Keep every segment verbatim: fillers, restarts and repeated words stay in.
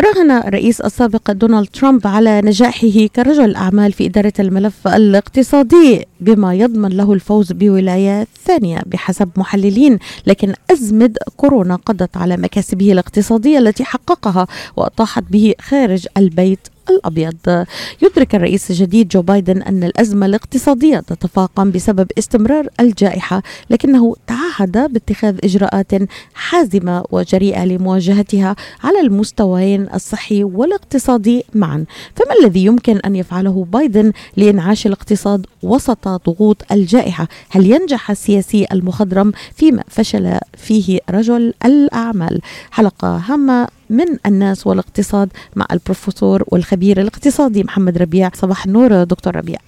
راهن الرئيس السابق دونالد ترامب على نجاحه كرجل أعمال في إدارة الملف الاقتصادي بما يضمن له الفوز بولايات ثانية بحسب محللين، لكن أزمة كورونا قضت على مكاسبه الاقتصادية التي حققها وأطاحت به خارج البيت الأبيض. يدرك الرئيس الجديد جو بايدن أن الأزمة الاقتصادية تتفاقم بسبب استمرار الجائحة، لكنه تعهد باتخاذ إجراءات حازمة وجريئة لمواجهتها على المستويين الصحي والاقتصادي معا. فما الذي يمكن أن يفعله بايدن لإنعاش الاقتصاد وسط ضغوط الجائحة؟ هل ينجح السياسي المخضرم فيما فشل فيه رجل الأعمال؟ حلقة هامة من الناس والاقتصاد مع البروفيسور والخبير الاقتصادي محمد ربيع. صباح النور دكتور ربيع.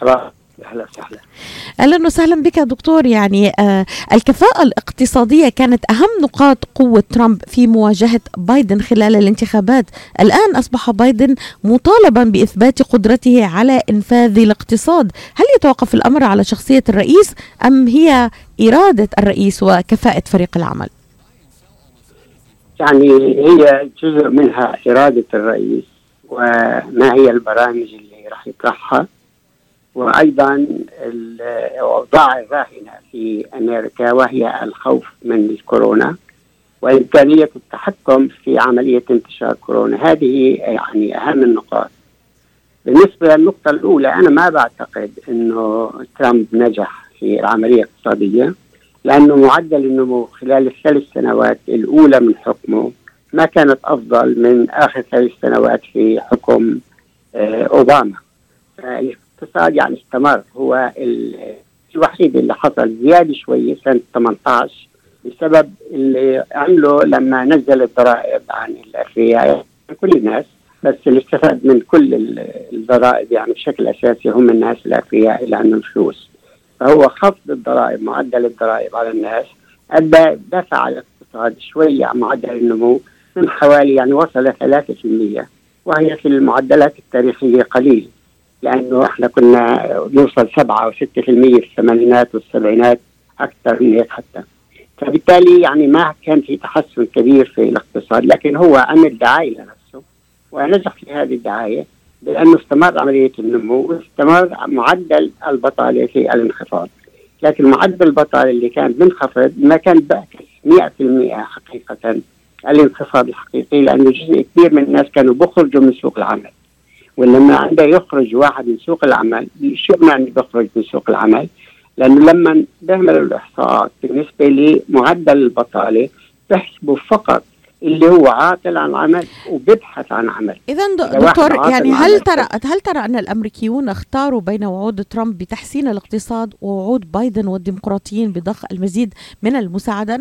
صباح أهلا وسهلا. أهلا وسهلا بك دكتور. يعني آه الكفاءة الاقتصادية كانت أهم نقاط قوة ترامب في مواجهة بايدن خلال الانتخابات، الآن أصبح بايدن مطالبا بإثبات قدرته على إنفاذ الاقتصاد. هل يتوقف الأمر على شخصية الرئيس أم هي إرادة الرئيس وكفاءة فريق العمل؟ يعني هي جزء منها إرادة الرئيس وما هي البرامج اللي راح يطرحها، وأيضا الأوضاع الراهنة في أمريكا وهي الخوف من الكورونا وإمكانية التحكم في عملية انتشار كورونا. هذه يعني أهم النقاط. بالنسبة للنقطة الأولى، أنا ما بعتقد أنه ترامب نجح في العملية الاقتصادية، لأنه معدل النمو خلال الثلاث سنوات الأولى من حكمه ما كانت أفضل من آخر ثلاث سنوات في حكم أوباما. الاقتصاد يعني استمر، هو الوحيد اللي حصل زيادة شوية سنة ثمانية عشر بسبب اللي عمله لما نزل الضرائب عن الأغنياء، كل الناس، بس اللي استفاد من كل الضرائب يعني بشكل أساسي هم الناس الأغنياء اللي عندهم فلوس. فهو خفض الضرائب، معدل الضرائب على الناس، أدى دفع على الاقتصاد شوية معدل النمو من حوالي يعني وصل ثلاثة بالمئة، وهي في المعدلات التاريخية قليل، لأنه احنا كنا نوصل سبعة أو ستة في المية في الثمانينات والسبعينات، أكثر من هيك حتى. فبالتالي يعني ما كان في تحسن كبير في الاقتصاد، لكن هو عمل دعاية لنفسه ونجح في هذه الدعاية لأنه استمر عملية النمو واستمر معدل البطالة في الانخفاض. لكن معدل البطالة اللي كان منخفض ما كان بأكس مئة في المئة حقيقة الانخفاض الحقيقي، لأنه جزء كبير من الناس كانوا بخرجوا من سوق العمل، ولما عنده يخرج واحد من سوق العمل، شو معنى بخرج من سوق العمل؟ لأنه لما بيعملوا الإحصاءات بالنسبة لمعدل البطالة بحسبوا فقط اللي هو عاطل عن عمل وبيبحث عن عمل. إذن دكتور يعني هل ترى هل ترى أن الأمريكيون اختاروا بين وعود ترامب بتحسين الاقتصاد ووعود بايدن والديمقراطيين بضخ المزيد من المساعدات،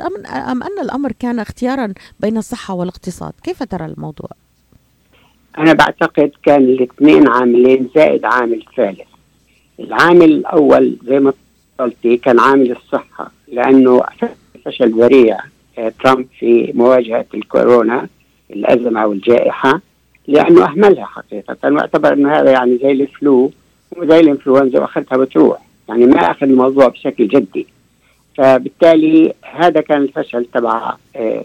أم أم أن الأمر كان اختيارا بين الصحة والاقتصاد؟ كيف ترى الموضوع؟ أنا بعتقد كان الاثنين عاملين زائد عامل ثالث. العامل الأول زي ما قلتي كان عامل الصحة، لأنه فشل ذريع ترامب في مواجهة الكورونا الأزمة والجائحة، لأنه أهملها حقيقة، واعتبر أنه هذا يعني زي الفلو وزي الإنفلونزا وأخذتها بتروح، يعني ما أخذ الموضوع بشكل جدي. فبالتالي هذا كان الفشل تبع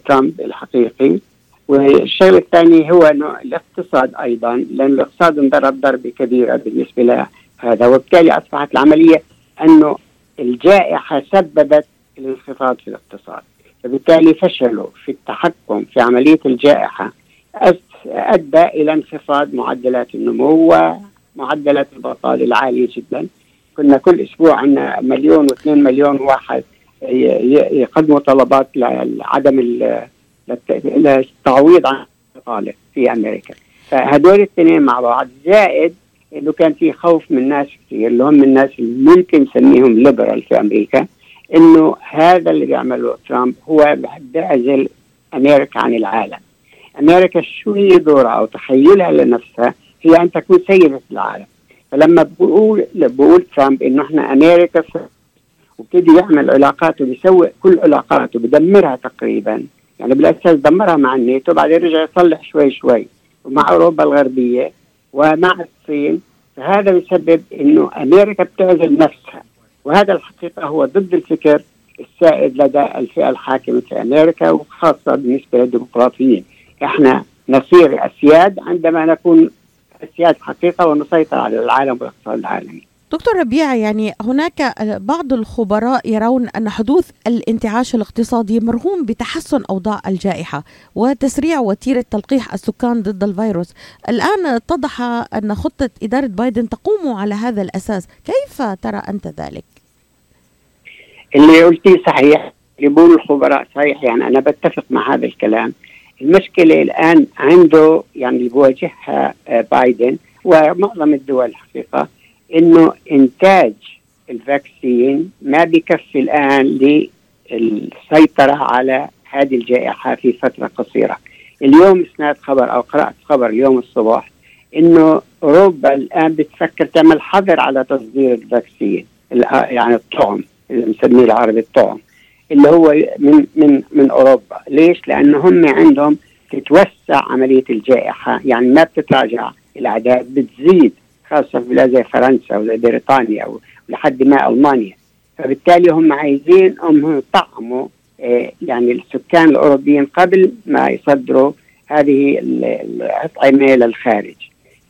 ترامب الحقيقي. والشيء الثاني هو أنه الاقتصاد أيضا، لأن الاقتصاد انضرب ضربة كبيرة بالنسبة لهذا، وبالتالي أصبحت العملية أنه الجائحة سببت الانخفاض في الاقتصاد، فبالتالي فشلوا في التحكم في عملية الجائحة، أدى إلى انخفاض معدلات النمو ومعدلات البطالة العالية جدا. كنا كل أسبوع عندنا مليون واثنين مليون واحد يقدموا طلبات لعدم التعويض عن البطالة في أمريكا. فهدول الاثنين مع بعض، زائد إنه كان في خوف من ناس كثير اللي هم الناس اللي ممكن نسميهم ليبرال في أمريكا، إنه هذا اللي بيعمله ترامب هو بيعزل أمريكا عن العالم. أمريكا شو هي دورها أو تخيلها لنفسها؟ هي أن تكون سيدة العالم. فلما بقول بقول ترامب إنه إحنا أمريكا، وبتدي يعمل علاقاته، بيسوي كل علاقاته، بدمرها تقريبا، يعني بالأساس دمرها مع الناتو، بعدين رجع يصلح شوي شوي ومع أوروبا الغربية ومع الصين. فهذا بيسبب إنه أمريكا بتعزل نفسها، وهذا الحقيقة هو ضد الفكر السائد لدى الفئة الحاكمة في أمريكا، وخاصة بالنسبة للديمقراطيين احنا نصير أسياد عندما نكون أسياد حقيقة ونسيطر على العالم والاقتصاد العالمي. دكتور ربيع، يعني هناك بعض الخبراء يرون أن حدوث الانتعاش الاقتصادي مرهون بتحسن أوضاع الجائحة وتسريع وتيرة تلقيح السكان ضد الفيروس. الآن اتضح أن خطة إدارة بايدن تقوم على هذا الأساس، كيف ترى أنت ذلك؟ اللي قلتي صحيح، اللي بقول الخبراء صحيح، يعني أنا بتفق مع هذا الكلام. المشكلة الآن عنده يعني اللي بواجهها بايدن ومعظم الدول الحقيقة إنه إنتاج الفاكسين ما بيكفي الآن للسيطرة على هذه الجائحة في فترة قصيرة. اليوم سمعت خبر أو قرأت خبر اليوم الصباح إنه أوروبا الآن بتفكر تعمل حظر على تصدير الفاكسين، يعني الطعم اللي مسميه العربي الطعم اللي هو من من من أوروبا. ليش؟ لأنه هم عندهم تتوسع عملية الجائحة، يعني ما بتتراجع الأعداد، بتزيد خاصة بلاد زي فرنسا وزي بريطانيا ولحد ما ألمانيا. فبالتالي هم عايزين هم طعموا آه يعني السكان الأوروبيين قبل ما يصدروا هذه الأطعمة للخارج.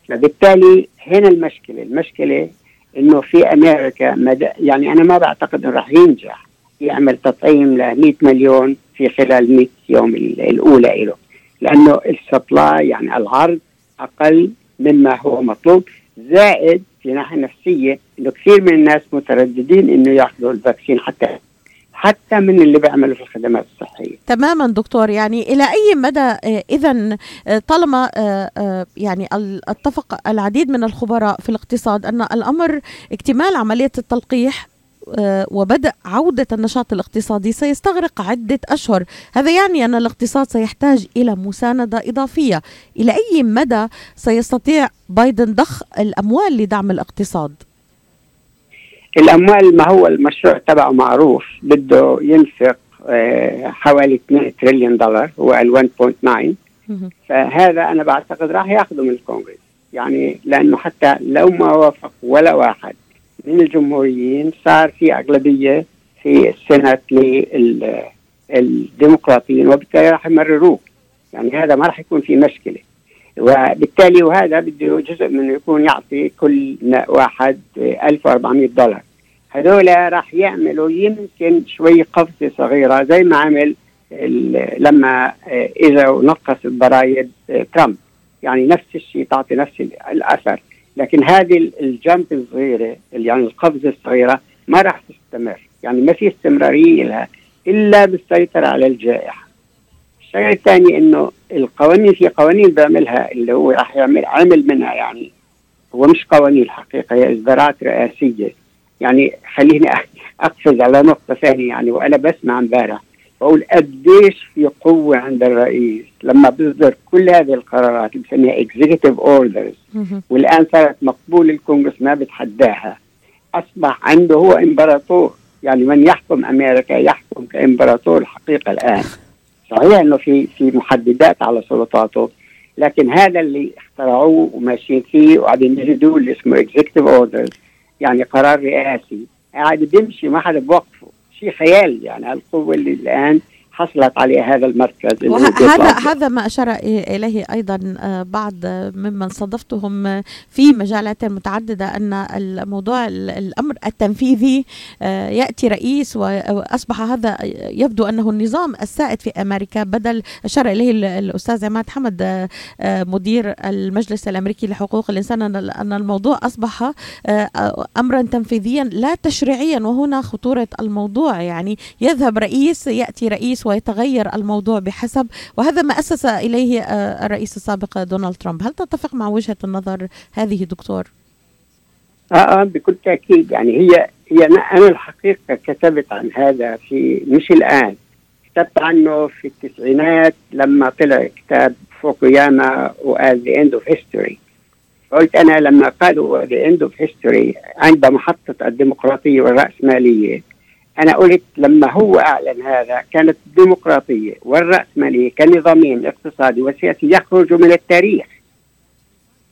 فبالتالي هنا المشكلة المشكلة إنه في أمريكا مد... يعني أنا ما بعتقد إنه راح ينجح يعمل تطعيم ل مئة مليون في خلال مئة يوم الأولى له، لأنه السبلاي يعني العرض أقل مما هو مطلوب. زائد في ناحية نفسية إنه كثير من الناس مترددين إنه يأخذوا الفاكسين حتى حتى من اللي بيعملوا في الخدمات الصحية. تماما دكتور، يعني إلى أي مدى إذن طالما يعني اتفق العديد من الخبراء في الاقتصاد أن الأمر اكتمال عملية التلقيح وبدأ عودة النشاط الاقتصادي سيستغرق عدة أشهر، هذا يعني أن الاقتصاد سيحتاج إلى مساندة إضافية. إلى أي مدى سيستطيع بايدن ضخ الأموال لدعم الاقتصاد؟ الأموال ما هو المشروع تبعه معروف، بده ينفق حوالي اثنين تريليون دولار هو واحد فاصلة تسعة. فهذا أنا بعتقد راح يأخذه من الكونغرس، يعني لأنه حتى لو ما وافق ولا واحد من الجمهوريين صار في أغلبية في السنة للديمقراطيين وبالتالي راح يمرروه، يعني هذا ما راح يكون في مشكلة. وبالتالي وهذا بده جزء منه يكون يعطي كل واحد ألف وأربعمائة دولار. هذولا راح يعملوا يمكن شوي قفزة صغيرة زي ما عمل لما إذا نقص الضرائب ترامب، يعني نفس الشيء تعطي نفس الأثر، لكن هذه الجنب الصغيرة يعني القفزة الصغيرة ما راح تستمر، يعني ما في استمرارية لها إلا بالسيطرة على الجائحة. الشيء الثاني إنه القوانين، في قوانين بعملها اللي هو راح يعمل عمل منها، يعني هو مش قوانين الحقيقة، هي إصدارات رئاسية. يعني خليني أقفز على نقطة ثانية، يعني وأنا بسمع امبارح بقول قديش في قوة عند الرئيس لما بيصدر كل هذه القرارات اللي بسميها executive orders، والآن صارت مقبول الكونغرس ما بتحداها، أصبح عنده هو إمبراطور، يعني من يحكم أمريكا يحكم كإمبراطور الحقيقة الآن. صحيح إنه في في محددات على سلطاته، لكن هذا اللي اخترعوه وماشيين فيه وقاعدين يجدوه اللي اسمه executive orders، يعني قرار رئاسي قاعد بيمشي ما حدا بوقفه. شيء خيال، يعني القوة اللي الآن حصلت عليه هذا المركز. هذا هذا ما أشار إليه أيضا بعض ممن صادفتهم في مجالات متعددة، أن الموضوع الأمر التنفيذي يأتي رئيس، وأصبح هذا يبدو أنه النظام السائد في أمريكا بدل. أشار إليه الأستاذ عماد حمد مدير المجلس الأمريكي لحقوق الإنسان أن الموضوع أصبح أمرا تنفيذيا لا تشريعيا، وهنا خطورة الموضوع. يعني يذهب رئيس يأتي رئيس ويتغير الموضوع بحسب، وهذا ما أسس إليه الرئيس السابق دونالد ترامب. هل تتفق مع وجهة النظر هذه دكتور؟ آه بكل تأكيد، يعني هي هي أنا الحقيقة كتبت عن هذا في مش الآن، كتبت عنه في التسعينات لما طلع كتاب فوكوياما وآل The End of History. قلت أنا لما قالوا The End of History عند محطة الديمقراطية والرأسمالية، أنا قلت لما هو أعلن هذا كانت الديمقراطية والرأسمالية كنظامين اقتصادي وسياسي يخرجوا من التاريخ،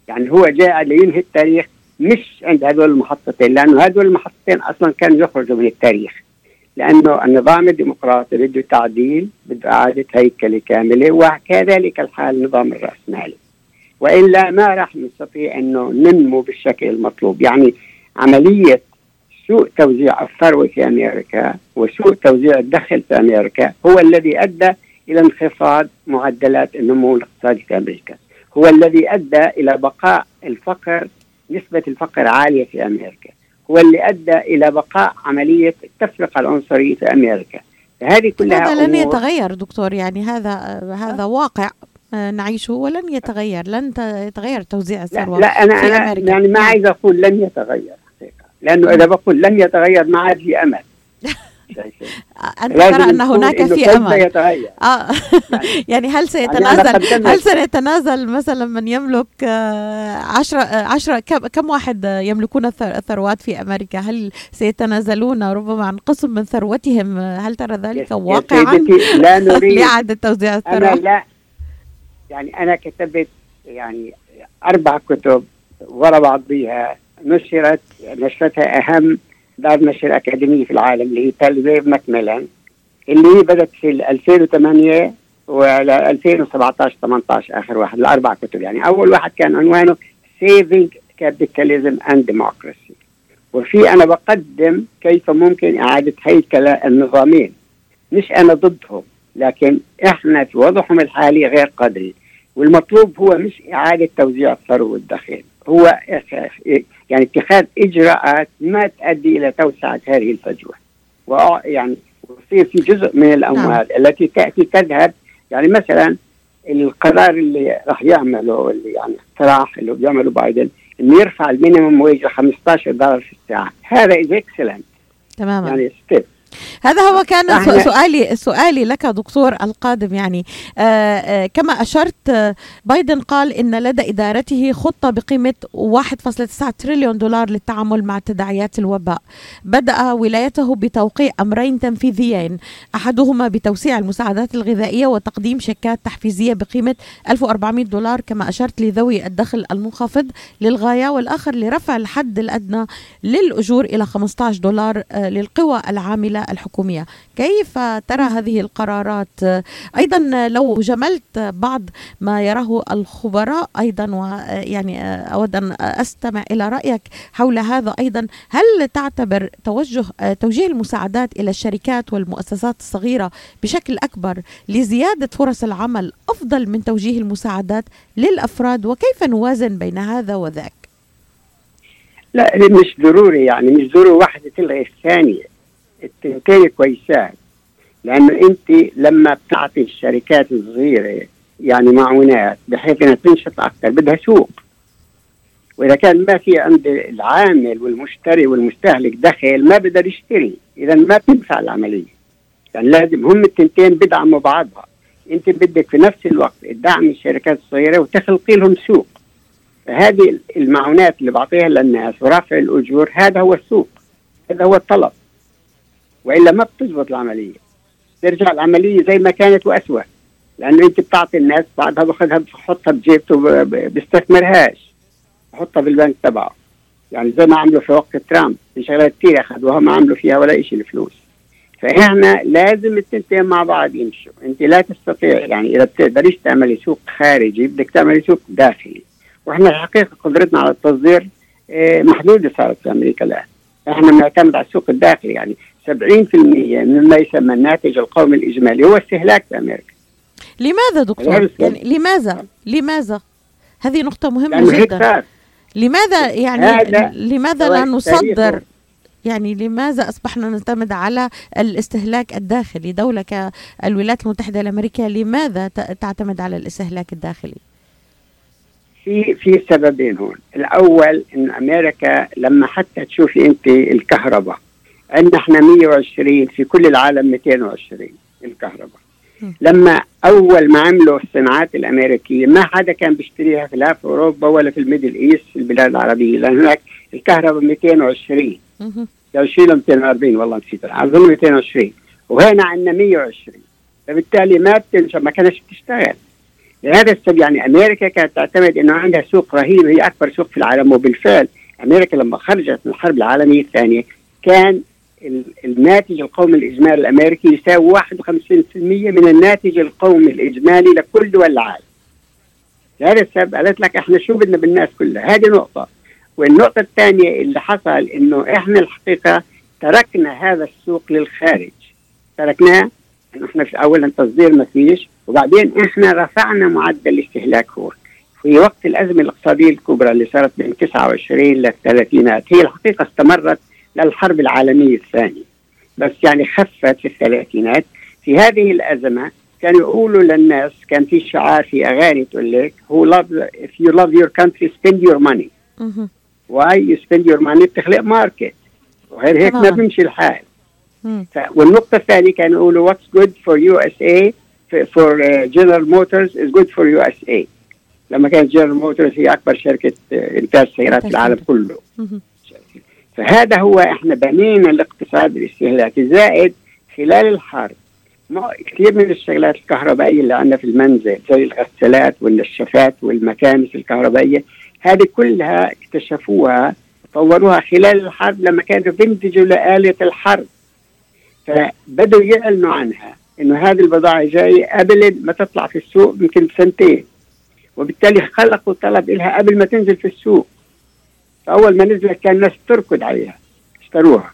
يعني هو جاء لينهي التاريخ مش عند هذول المحطتين، لأنه هذول المحطتين أصلا كانوا يخرجوا من التاريخ. لأنه النظام الديمقراطي بده تعديل، بده إعادة هيكلة كاملة، وكذلك الحال نظام الرأسمالي، وإلا ما راح نستطيع أنه ننمو بالشكل المطلوب. يعني عملية سوء توزيع الثروة في أمريكا وسوء توزيع الدخل في أمريكا هو الذي أدى إلى انخفاض معدلات النمو الاقتصادي في أمريكا، هو الذي أدى إلى بقاء الفقر، نسبة الفقر عالية في أمريكا، هو اللي أدى إلى بقاء عملية التفرقة العنصرية في أمريكا. هذه كلها هذا لن يتغير دكتور، يعني هذا هذا واقع نعيشه ولن يتغير، لن يتغير توزيع الثروة. لا, لا أنا, في أنا أمريكا. يعني ما عايز أقول لن يتغير حقيقة، لأنه إذا بقول لن يتغير ما عاد في أمل. أنت ترى أن هناك في أمل؟ آه. يعني هل سيتنازل يعني هل سيتنازل مثلا من يملك عشرة عشرة كم كم واحد يملكون الثروات في أمريكا؟ هل سيتنازلون ربما عن قسم من ثروتهم؟ هل ترى ذلك واقعا لإعادة توزيع الثروة؟ أنا لا، يعني أنا كتبت يعني أربع كتب وراء بعضها، نشرت نشرتها أهم دار نشر أكاديمية في العالم اللي هي تلفيف مكملان، اللي هي بدأت في ألفين وثمانية وعلى ألفين وسبعة عشر ثمانية عشر آخر واحد، الأربع كتب. يعني أول واحد كان عنوانه Saving Capitalism and Democracy، وفي أنا بقدم كيف ممكن إعادة هيكلة النظامين، مش أنا ضدهم، لكن إحنا في وضعهم الحالي غير قادرين، والمطلوب هو مش إعادة توزيع الثروة والدخل، هو يعني اتخاذ إجراءات ما تؤدي إلى توسعة هذه الفجوة، ويعني يصير في جزء من الأموال نعم. التي تأتي تذهب. يعني مثلا القرار اللي راح يعمله اللي يعني اقتراح اللي بيعمله بايدن إنه يرفع المينيمم ويج خمسة عشر دولار في الساعة، هذا is excellent تماما. يعني ستيب هذا هو كان سؤالي سؤالي لك دكتور القادم. يعني آآ آآ كما أشرت، بايدن قال إن لدى إدارته خطة بقيمة واحد فاصلة تسعة تريليون دولار للتعامل مع تداعيات الوباء. بدأ ولايته بتوقيع أمرين تنفيذيين، أحدهما بتوسيع المساعدات الغذائية وتقديم شيكات تحفيزية بقيمة ألف وأربعمائة دولار كما أشرت لذوي الدخل المنخفض للغاية، والآخر لرفع الحد الأدنى للأجور إلى خمسة عشر دولار للقوى العاملة الحكومية. كيف ترى هذه القرارات؟ أيضا لو جملت بعض ما يراه الخبراء أيضا، ويعني أود أن أستمع إلى رأيك حول هذا أيضا. هل تعتبر توجه توجيه المساعدات إلى الشركات والمؤسسات الصغيرة بشكل أكبر لزيادة فرص العمل أفضل من توجيه المساعدات للأفراد؟ وكيف نوازن بين هذا وذاك؟ لا، مش ضروري، يعني مش ضروري واحدة تلغي الثانية، التنتين كويسات. لأنه أنت لما بتعطي الشركات الصغيرة يعني معونات بحيث أنها تنشط أكثر، بدها سوق، وإذا كان ما في عند العامل والمشتري والمستهلك دخل ما بقدر يشتري، إذا ما بتنفع العملية. يعني لازم هم التنتين بدعموا بعضها، أنت بدك في نفس الوقت الدعم الشركات الصغيرة وتخلقي لهم سوق. هذه المعونات اللي بعطيها للناس ورفع الأجور، هذا هو السوق، هذا هو الطلب، وإلا ما بتزبط العملية، ترجع العملية زي ما كانت وأسوأ. لأنه أنت بتعطي الناس بعدها بأخذها بحطها بجيبته بيستثمرهاش، بحطها بالبنك تبعه، يعني زي ما عملوا في وقت ترامب في شغلات كتير أخذوها ما عملوا فيها ولا إشي الفلوس. فإحنا لازم التنتين مع بعض يمشوا. أنت لا تستطيع، يعني إذا بتقدرش تعمل سوق خارجي بدك تعمل سوق داخلي، وإحنا الحقيقة قدرتنا على التصدير محدودة صارت في أمريكا الآن. إحنا معتمد على السوق الداخلي، يعني سبعين في المية مما يسمى الناتج القومي الإجمالي هو استهلاك في أمريكا. لماذا دكتور؟ يعني لماذا؟ لماذا؟ هذه نقطة مهمة جدا. لماذا يعني لماذا لا نصدر؟ يعني لماذا أصبحنا نعتمد على الاستهلاك الداخلي؟ دولة كالولايات المتحدة الأمريكية لماذا تعتمد على الاستهلاك الداخلي؟ في في سببين هون. الأول إن أمريكا لما حتى تشوفي أنت الكهرباء، عندنا احنا مية وعشرين في كل العالم مئتين وعشرين الكهرباء. لما أول ما عملوا الصناعات الأمريكية ما حدا كان بيشتريها في لا في أوروبا ولا في الميدل إيست في البلاد العربية، لأن هناك الكهرباء مئتين وعشرين يوشيلهم مئتين وأربعين والله نسيت أظن مئتين وعشرين، وهنا عندنا مية وعشرين، فبالتالي ما بتنشر ما كانش بتشتغل. لهذا السبب يعني أمريكا كانت تعتمد أنه عندها سوق رهيب، هي أكبر سوق في العالم. وبالفعل أمريكا لما خرجت من الحرب العالمية الثانية كان الناتج القومي الإجمالي الأمريكي يساوي واحد وخمسين بالمئة من الناتج القومي الإجمالي لكل دول العالم. هذا السبب قالت لك احنا شو بدنا بالناس كلها. هذه نقطة. والنقطة الثانية اللي حصل انه احنا الحقيقة تركنا هذا السوق للخارج، تركناه. احنا في اولا تصدير ما فيش، وبعدين احنا رفعنا معدل الاستهلاك هو في وقت الأزمة الاقتصادية الكبرى اللي صارت من تسعة وعشرين للثلاثينات. هي الحقيقة استمرت للحرب العالمية الثانية، بس يعني خفت في الثلاثينات. في هذه الأزمة كانوا يقولوا للناس، كان في شعار في أغاني تقول لك who love if you love your country spend your money. why you spend your money بتخلق ماركت، وغير هيك ما بمشي الحال. ف... والنقطة الثانية كانوا يقولوا what's good for يو إس إيه for uh, General Motors is good for يو إس إيه. لما كانت جنرال موتورز هي أكبر شركة إنتاج سيارات في العالم كله. فهذا هو، إحنا بنينا الاقتصاد الاستهلاكي. زائد خلال الحرب كثير من الشغلات الكهربائية اللي عندنا في المنزل زي الغسالات والنشافات والمكانس الكهربائية، هذه كلها اكتشفوها طوروها خلال الحرب لما كانوا بينتجوا لآلة الحرب، فبدوا يعلنوا عنها إنه هذه البضاعة جاية قبل ما تطلع في السوق يمكن سنتين، وبالتالي خلقوا طلب إلها قبل ما تنزل في السوق. فأول ما نزلت كان الناس تركض عليها اشتروها،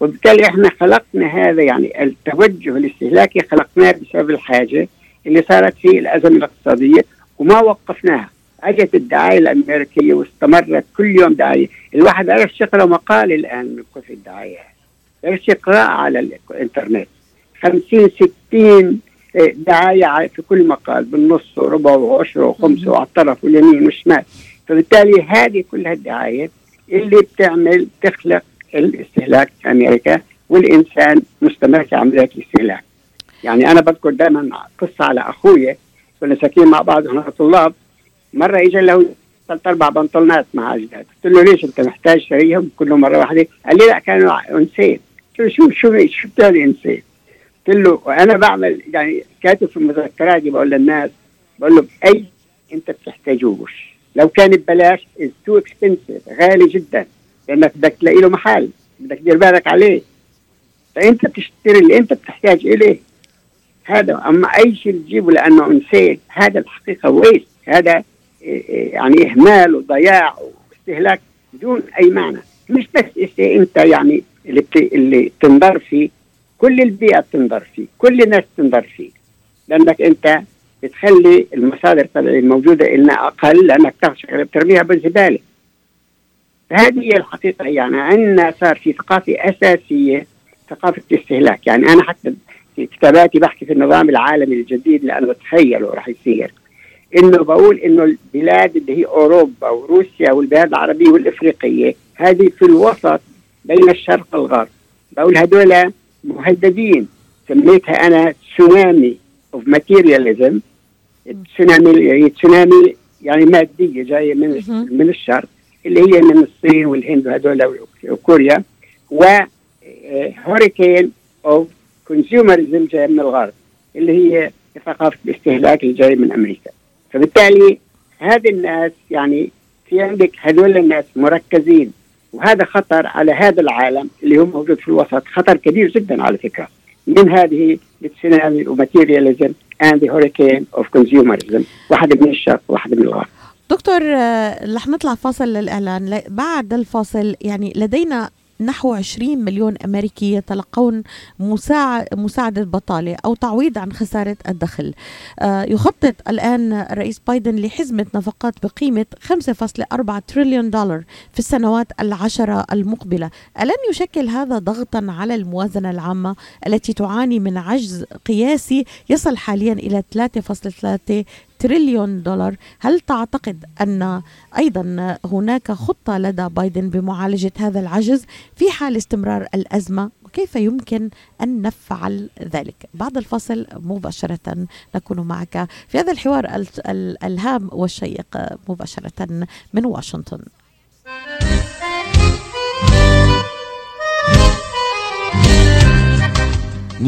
وبالتالي احنا خلقنا هذا يعني التوجه الاستهلاكي خلقناه بسبب الحاجة اللي صارت في الأزمة الاقتصادية وما وقفناها. أجت الدعاية الأمريكية واستمرت كل يوم دعاية، الواحد بيعرفش يقرأ مقال الآن من كثر الدعاية، بيعرفش يقرأ على الإنترنت خمسين ستين دعاية في كل مقال، بالنص وربع وعشرة وخمسة وعلى الطرف واليمين والشمال. فبالتالي هذه كلها الدعايات اللي بتعمل تخلق الاستهلاك في أمريكا، والإنسان مستمر في عمليات الاستهلاك. يعني أنا بذكر دائما قصة على أخوي، كنا ساكنين مع بعض هنا طلاب، مرة إجا له ثلاث أربع بنطلونات مع أجداد، قلت له ليش أنت محتاج شريهم كلهم مرة واحدة؟ قال لي لا كانوا أنسين. قلت له شو شو شو بتعني أنسين؟ قلت له وأنا بعمل يعني كاتب في المذكرات بقول للناس، بقول له أي أنت بتحتاجوش، لو كان ببلاش is too expensive، غالي جدا، لأنك بدك تلاقي له محل، بدك تدير بالك عليه، فأنت بتشتري اللي أنت بتحتاج إليه. هذا أما أي شيء تجيبه لأنه إنسان، هذا الحقيقة ويست، هذا يعني إهمال وضياع واستهلاك بدون أي معنى. مش بس أنت يعني اللي اللي تنضر فيه، كل البيئة بتنضر فيه، كل الناس بتنضر فيه، لأنك أنت بتخلي المصادر الطبيعية الموجودة إلنا أقل، لأنك بترميها بالزبالة. هذه هي الحقيقة. يعني عندنا صار في ثقافة أساسية، ثقافة الاستهلاك. يعني أنا حتى في كتاباتي بحكي في النظام العالمي الجديد اللي أنا بتخيله رح يصير، إنه بقول إنه البلاد اللي هي أوروبا وروسيا والبلاد العربية والإفريقية هذه في الوسط بين الشرق والغرب، بقول هدول مهددين. سميتها أنا تسونامي of materialism، تسونامي تسونامي يعني مادية جاية من من الشرق اللي هي من الصين والهند وهدول وكوريا، وهوريكين of consumerism جاية من الغرب اللي هي ثقافة الاستهلاك اللي جاية من أمريكا. فبالتالي هذه الناس يعني في عندك هدول الناس مركزين، وهذا خطر على هذا العالم اللي هو موجود في الوسط، خطر كبير جدا على فكرة، من هذه التسونامي وماتيرياليزم and the hurricane of consumerism، واحد من الشرق واحد من الغرب. دكتور رح نطلع فاصل للإعلان، بعد الفاصل يعني لدينا نحو عشرين مليون أمريكي يتلقون مساعدة بطالة أو تعويض عن خسارة الدخل. يخطط الآن الرئيس بايدن لحزمة نفقات بقيمة خمسة فاصلة أربعة تريليون دولار في السنوات العشرة المقبلة. ألم يشكل هذا ضغطا على الموازنة العامة التي تعاني من عجز قياسي يصل حاليا إلى ثلاثة فاصلة ثلاثة تريليون دولار؟ هل تعتقد أن أيضا هناك خطة لدى بايدن بمعالجة هذا العجز في حال استمرار الأزمة، وكيف يمكن أن نفعل ذلك؟ بعد الفصل مباشرة نكون معك في هذا الحوار الألهام والشيق مباشرة من واشنطن.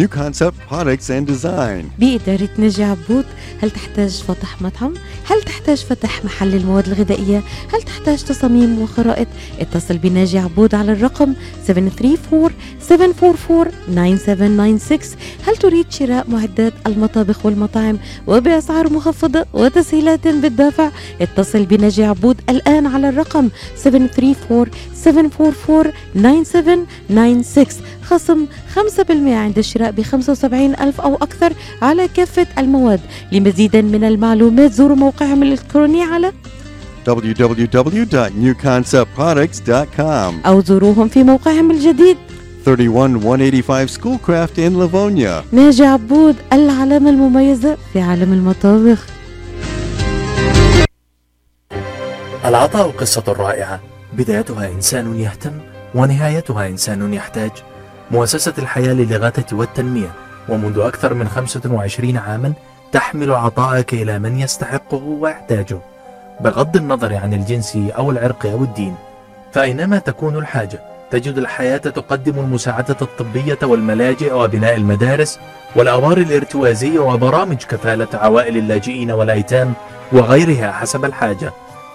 New Concept Products and Design بإدارة نجاح بوط. هل تحتاج فتح مطعم؟ هل تحتاج فتح محل المواد الغذائية؟ هل تحتاج تصاميم وخرائط؟ اتصل بناجي عبود على الرقم سبعة ثلاثة أربعة سبعة أربعة أربعة تسعة سبعة تسعة ناين سبعة ناين ستة. هل تريد شراء معدات المطابخ والمطاعم وبأسعار مخفضة وتسهيلات بالدافع؟ اتصل بناجي عبود الآن على الرقم سبعة ثلاثة أربعة سبعة أربعة أربعة تسعة سبعة تسعة ناين سبعة. خصم خمسة بالمئة عند الشراء ب خمسة وسبعين ألف أو أكثر على كافة المواد. لمزيد من المعلومات زوروا موقعهم الإلكتروني على دبليو دبليو دبليو دوت new concept products دوت com أو زوروهم في موقعهم الجديد واحد ثلاثة واحد ثمانية خمسة Schoolcraft in Livonia. ناجي عبود العلامة المميزة في عالم المطابخ. العطاء قصة رائعة، بدايتها إنسان يهتم ونهايتها إنسان يحتاج. مؤسسة الحياة للإغاثة والتنمية ومنذ أكثر من خمسة وعشرين عاما تحمل عطائك إلى من يستحقه ويحتاجه بغض النظر عن الجنس أو العرق أو الدين، فأينما تكون الحاجة تجد الحياة تقدم المساعدة الطبية والملاجئ وبناء المدارس والأوار الارتوازية وبرامج كفالة عوائل اللاجئين والأيتام وغيرها حسب الحاجة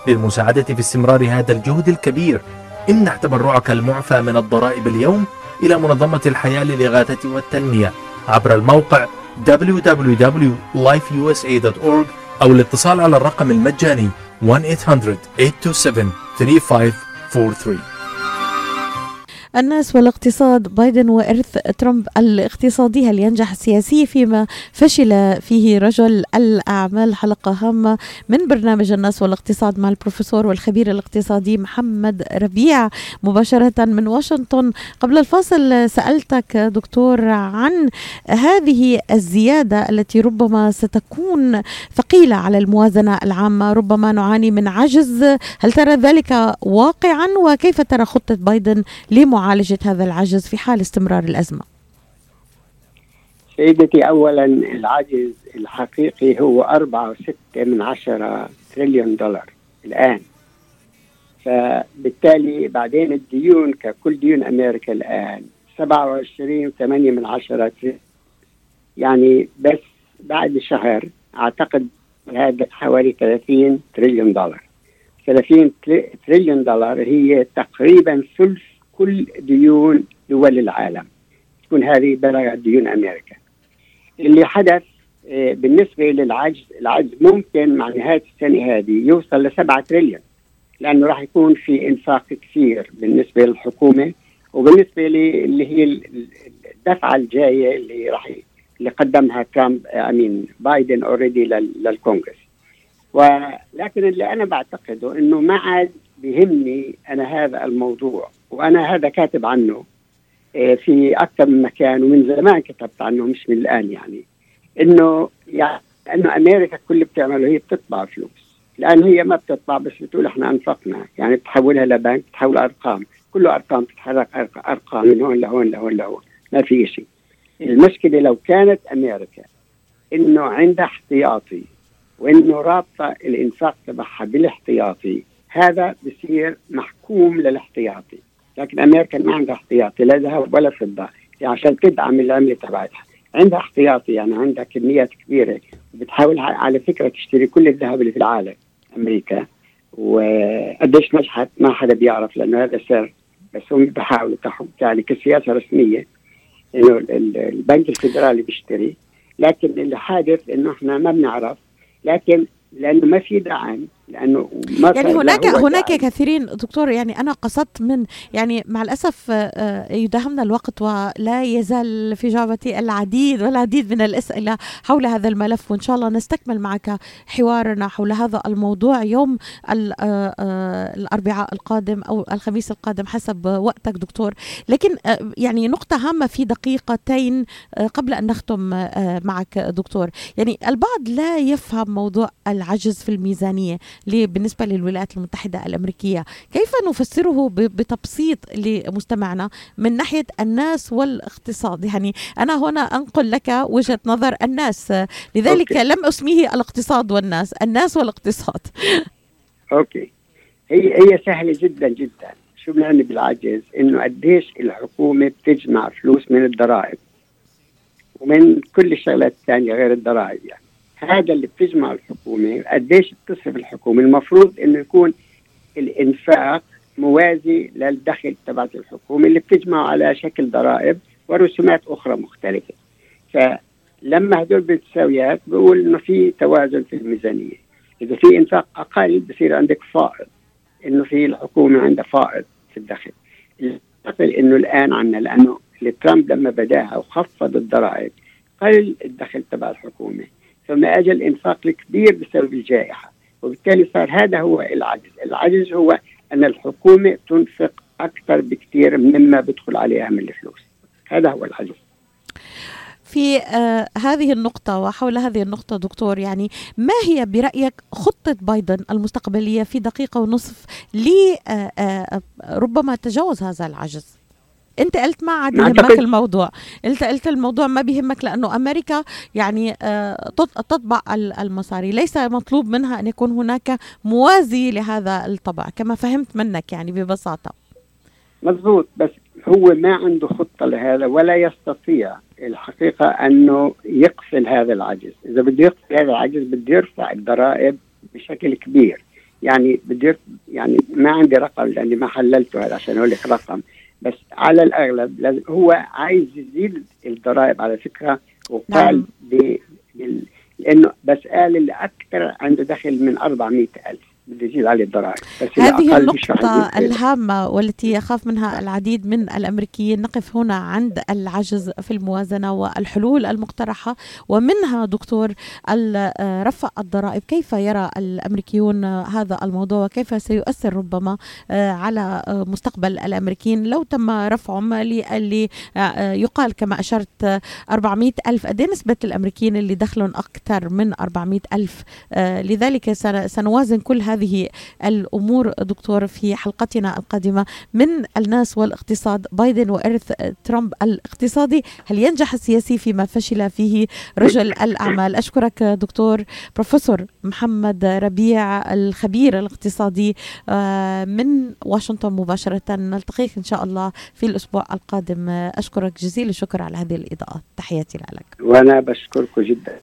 للمساعدة في استمرار هذا الجهد الكبير. امنح تبرعك المعفى من الضرائب اليوم إلى منظمة الحياة للإغاثة والتنمية عبر الموقع دبليو دبليو دبليو دوت لايف يو إس إيه دوت أورغ أو الاتصال على الرقم المجاني واحد ثمانية صفر صفر ثمانية اثنين سبعة ثلاثة خمسة أربعة ثلاثة. الناس والاقتصاد، بايدن وإرث ترامب الاقتصادي، هل ينجح السياسي فيما فشل فيه رجل الأعمال؟ حلقة هامة من برنامج الناس والاقتصاد مع البروفيسور والخبير الاقتصادي محمد ربيع مباشرة من واشنطن. قبل الفاصل سألتك دكتور عن هذه الزيادة التي ربما ستكون ثقيلة على الموازنة العامة، ربما نعاني من عجز، هل ترى ذلك واقعا وكيف ترى خطة بايدن لمعالجة معالجة هذا العجز في حال استمرار الأزمة؟ سيدتي، أولا العجز الحقيقي هو أربعة وستة من عشرة تريليون دولار الآن، فبالتالي بعدين الديون ككل ديون أمريكا الآن سبعة وعشرين وثمانية من عشرة تريليون، يعني بس بعد شهر أعتقد هذا حوالي ثلاثين تريليون دولار. ثلاثين تريليون دولار هي تقريبا ثلث كل ديون دول العالم، تكون هذه بلغت ديون أمريكا. اللي حدث بالنسبة للعجز، العجز ممكن مع نهاية السنة هذه يوصل لسبعة تريليون، لأنه راح يكون في إنفاق كثير بالنسبة للحكومة وبالنسبة اللي هي الدفعة الجاية اللي راح اللي قدمها ترامب أمين بايدن أوريدي للكونغرس. ولكن اللي أنا بعتقده إنه ما عاد بيهمني أنا هذا الموضوع، وأنا هذا كاتب عنه في أكثر من مكان ومن زمان كتبت عنه مش من الآن، يعني إنه يعني إنه أمريكا كل اللي بتعمله هي بتطبع فلوس. الآن هي ما بتطبع بس بتقول إحنا أنفقنا، يعني بتحولها لبنك، بتحول أرقام، كله أرقام، بتتحرك أرقام من هون لهون لهون لهون، ما في شيء. المشكلة لو كانت أمريكا إنه عندها احتياطي وإنه رابطة الإنفاق تبعها بالاحتياطي، هذا بصير محكوم للاحتياطي. لكن أمريكا ما عندها احتياطي، لا ذهب ولا فضة، عشان تدعم العملة تبعتها. عندها احتياطي يعني عندها كميات كبيرة، بتحاول على فكرة تشتري كل الذهب اللي في العالم أمريكا، وقديش نجحت ما حدا بيعرف لأنه هذا سر، بس هم بحاولوا كحب يعني كسياسة رسمية إنه البنك الفيدرالي بيشتري. لكن اللي حادث إنه إحنا ما بنعرف، لكن لأنه ما في دعم، لأنه ما يعني هناك هناك دعم. كثيرين دكتور، يعني أنا قصدت من يعني مع الأسف يداهمنا الوقت ولا يزال في جعبتي العديد والعديد من الأسئلة حول هذا الملف، وإن شاء الله نستكمل معك حوارنا حول هذا الموضوع يوم الأربعاء القادم أو الخميس القادم حسب وقتك دكتور. لكن يعني نقطة هامة في دقيقتين قبل أن نختم معك دكتور، يعني البعض لا يفهم موضوع العجز في الميزانية بالنسبة للولايات المتحدة الأمريكية، كيف نفسره بتبسيط لمستمعنا من ناحية الناس والاقتصاد؟ يعني أنا هنا أنقل لك وجهة نظر الناس، لذلك أوكي. لم أسميه الاقتصاد والناس، الناس والاقتصاد. أوكي، هي هي سهلة جدا جدا. شو بنعني بالعجز؟ إنه قديش الحكومة بتجمع فلوس من الضرائب ومن كل الشغلات الثانية غير الضرائب، يعني هذا اللي بتجمع الحكومة قديش بتصرف الحكومة. المفروض انه يكون الانفاق موازي للدخل تبعت الحكومة اللي بتجمعه على شكل ضرائب ورسومات اخرى مختلفة. فلما هدول بالتساويات بقول انه في توازن في الميزانية. اذا في انفاق اقل بصير عندك فائض، انه في الحكومة عندها فائض في الدخل. اعتقد انه الان عنا لانه ترامب لما بداها وخفض الضرائب قل الدخل تبع الحكومة، ثم اجى الانفاق الكبير بسبب الجائحة، وبالتالي صار هذا هو العجز. العجز هو ان الحكومة تنفق اكثر بكثير مما بدخل عليها من الفلوس، هذا هو العجز. في آه هذه النقطة وحول هذه النقطة دكتور، يعني ما هي برأيك خطة بايدن المستقبلية في دقيقة ونصف لربما آه آه تجاوز هذا العجز؟ انت قلت ما عاد يهمك الموضوع، انت قلت الموضوع ما بيهمك لانه امريكا يعني تطبع المصاري، ليس مطلوب منها ان يكون هناك موازي لهذا الطبع كما فهمت منك يعني ببساطة. مضبوط، بس هو ما عنده خطة لهذا ولا يستطيع الحقيقة انه يقفل هذا العجز. اذا بده يقفل هذا العجز بده يرفع الضرائب بشكل كبير، يعني بده يعني ما عندي رقم لاني ما حللته هذا عشان اقول لك رقم، بس على الأغلب هو عايز يزيد الضرائب على فكرة، وقال نعم. لأنه بس قال اللي أكثر عنده دخل من أربعمائة ألف بده يزيد عليه الضرائب. هذه النقطة الهامة والتي يخاف منها العديد من الأمريكيين. نقف هنا عند العجز في الموازنة والحلول المقترحة، ومنها دكتور رفع الضرائب. كيف يرى الأمريكيون هذا الموضوع وكيف سيؤثر ربما على مستقبل الأمريكيين لو تم رفعهم اللي يقال كما أشرت أربعمائة ألف؟ قد نسبة الأمريكيين اللي دخلهم أكثر من أربعمائة ألف؟ لذلك سنوازن كل هذا هذه الأمور دكتور في حلقتنا القادمة من الناس والاقتصاد. بايدن وإرث ترامب الاقتصادي، هل ينجح السياسي فيما فشل فيه رجل الأعمال؟ أشكرك دكتور بروفيسور محمد ربيع الخبير الاقتصادي من واشنطن مباشرة. نلتقيك إن شاء الله في الأسبوع القادم. أشكرك جزيل الشكر على هذه الإضاءات، تحياتي لك. وأنا بشكرك جدا.